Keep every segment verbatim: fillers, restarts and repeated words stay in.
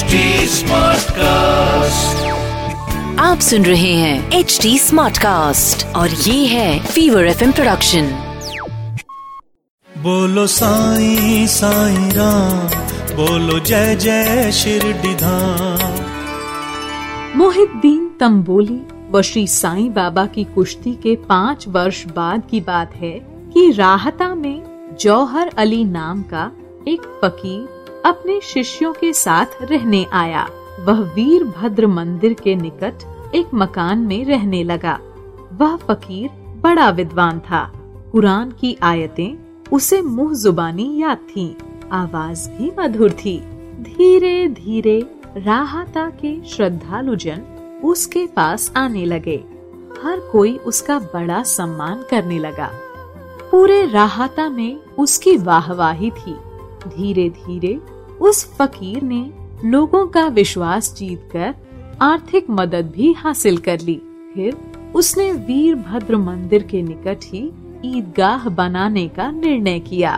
Smart cast, आप सुन रहे हैं एच डी स्मार्ट कास्ट और ये है फीवर एफ एम प्रोडक्शन। बोलो साई साई राम, बोलो जय जय शिरडी धाम। मोहिद्दीन तंबोली व श्री साई बाबा की कुश्ती के पाँच वर्ष बाद की बात है कि राहाता में जौहर अली नाम का एक फकीर अपने शिष्यों के साथ रहने आया। वह वीरभद्र मंदिर के निकट एक मकान में रहने लगा। वह फकीर बड़ा विद्वान था। कुरान की आयतें उसे मुंह जुबानी याद थीं, आवाज भी मधुर थी। धीरे धीरे राहाता के श्रद्धालु जन उसके पास आने लगे। हर कोई उसका बड़ा सम्मान करने लगा। पूरे राहाता में उसकी वाहवाही थी। धीरे धीरे उस फकीर ने लोगों का विश्वास जीतकर आर्थिक मदद भी हासिल कर ली। फिर उसने वीरभद्र मंदिर के निकट ही ईदगाह बनाने का निर्णय किया,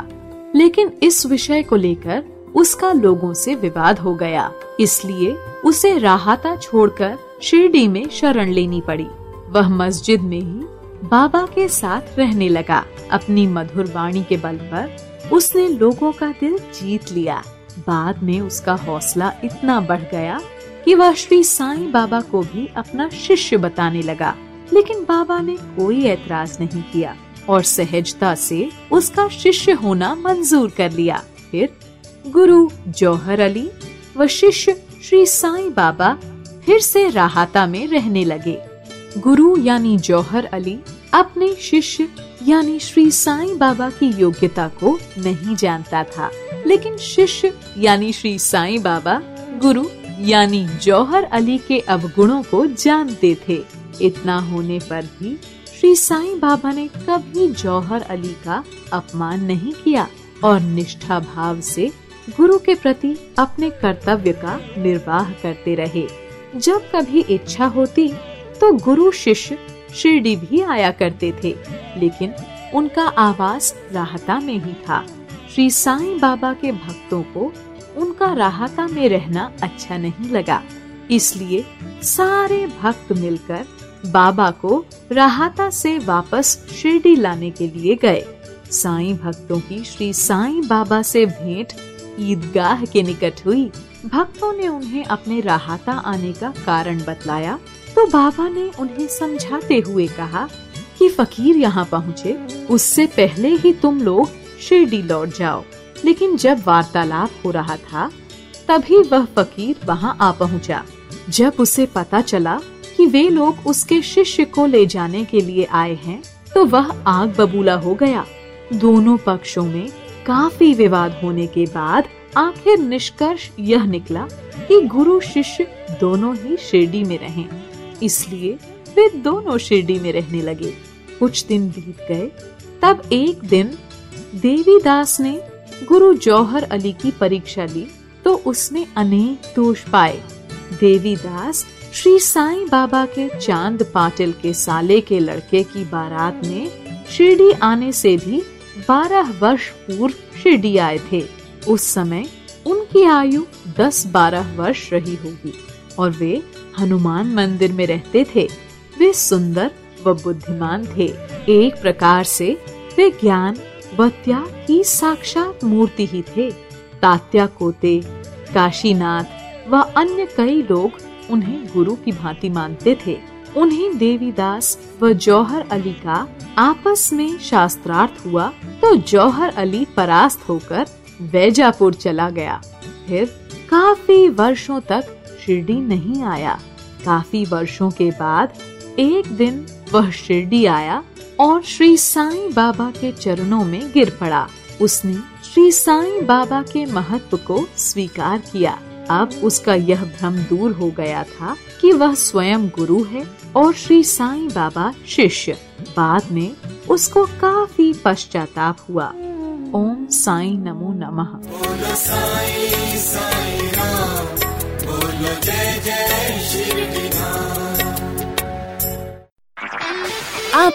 लेकिन इस विषय को लेकर उसका लोगों से विवाद हो गया। इसलिए उसे राहाता छोड़कर शिरडी में शरण लेनी पड़ी। वह मस्जिद में ही बाबा के साथ रहने लगा। अपनी मधुर वाणी के बल पर उसने लोगों का दिल जीत लिया। बाद में उसका हौसला इतना बढ़ गया कि वह श्री साईं बाबा को भी अपना शिष्य बताने लगा, लेकिन बाबा ने कोई ऐतराज नहीं किया और सहजता से उसका शिष्य होना मंजूर कर लिया। फिर गुरु जौहर अली व शिष्य श्री साईं बाबा फिर से राहाता में रहने लगे। गुरु यानी जौहर अली अपने शिष्य यानी श्री साईं बाबा की योग्यता को नहीं जानता था, लेकिन शिष्य यानी श्री साईं बाबा गुरु यानी जौहर अली के अवगुणों को जानते थे। इतना होने पर भी श्री साईं बाबा ने कभी जौहर अली का अपमान नहीं किया और निष्ठा भाव से गुरु के प्रति अपने कर्तव्य का निर्वाह करते रहे। जब कभी इच्छा होती तो गुरु शिष्य शिरडी भी आया करते थे, लेकिन उनका आवास राहाता में ही था। श्री साईं बाबा के भक्तों को उनका राहाता में रहना अच्छा नहीं लगा, इसलिए सारे भक्त मिलकर बाबा को राहाता से वापस शिरडी लाने के लिए गए। साईं भक्तों की श्री साईं बाबा से भेंट ईदगाह के निकट हुई। भक्तों ने उन्हें अपने राहाता आने का कारण बतलाया तो बाबा ने उन्हें समझाते हुए कहा कि फकीर यहाँ पहुँचे उससे पहले ही तुम लोग शिरडी लौट जाओ। लेकिन जब वार्तालाप हो रहा था तभी वह फकीर वहाँ आ पहुँचा। जब उसे पता चला कि वे लोग उसके शिष्य को ले जाने के लिए आए हैं तो वह आग बबूला हो गया। दोनों पक्षों में काफी विवाद होने के बाद आखिर निष्कर्ष यह निकला कि गुरु शिष्य दोनों ही शिरडी में रहें, इसलिए वे दोनों शिरडी में रहने लगे। कुछ दिन बीत गए, तब एक दिन देवी दास ने गुरु जौहर अली की परीक्षा ली तो उसने अनेक दोष पाए। देवी दास श्री साईं बाबा के चांद पाटिल के साले के लड़के की बारात में शिरडी आने से भी बारह वर्ष पूर्व शिरडी आए थे। उस समय उनकी आयु दस बारह वर्ष रही होगी और वे हनुमान मंदिर में रहते थे। वे सुंदर व बुद्धिमान थे। एक प्रकार से वे ज्ञान व त्याग की साक्षात मूर्ति ही थे। तात्या कोते, काशीनाथ व अन्य कई लोग उन्हें गुरु की भांति मानते थे। उन्हें देवीदास व जौहर अली का आपस में शास्त्रार्थ हुआ तो जौहर अली परास्त होकर बैजापुर चला गया। फिर काफी वर्षों तक शिरडी नहीं आया। काफी वर्षों के बाद एक दिन वह शिरडी आया और श्री साईं बाबा के चरणों में गिर पड़ा। उसने श्री साईं बाबा के महत्व को स्वीकार किया। अब उसका यह भ्रम दूर हो गया था कि वह स्वयं गुरु है और श्री साईं बाबा शिष्य। बाद में उसको काफी पश्चाताप हुआ। ओम साई नमो नमः। बोलो साई साई राम, बोलो जय जय शिरडी धाम। आप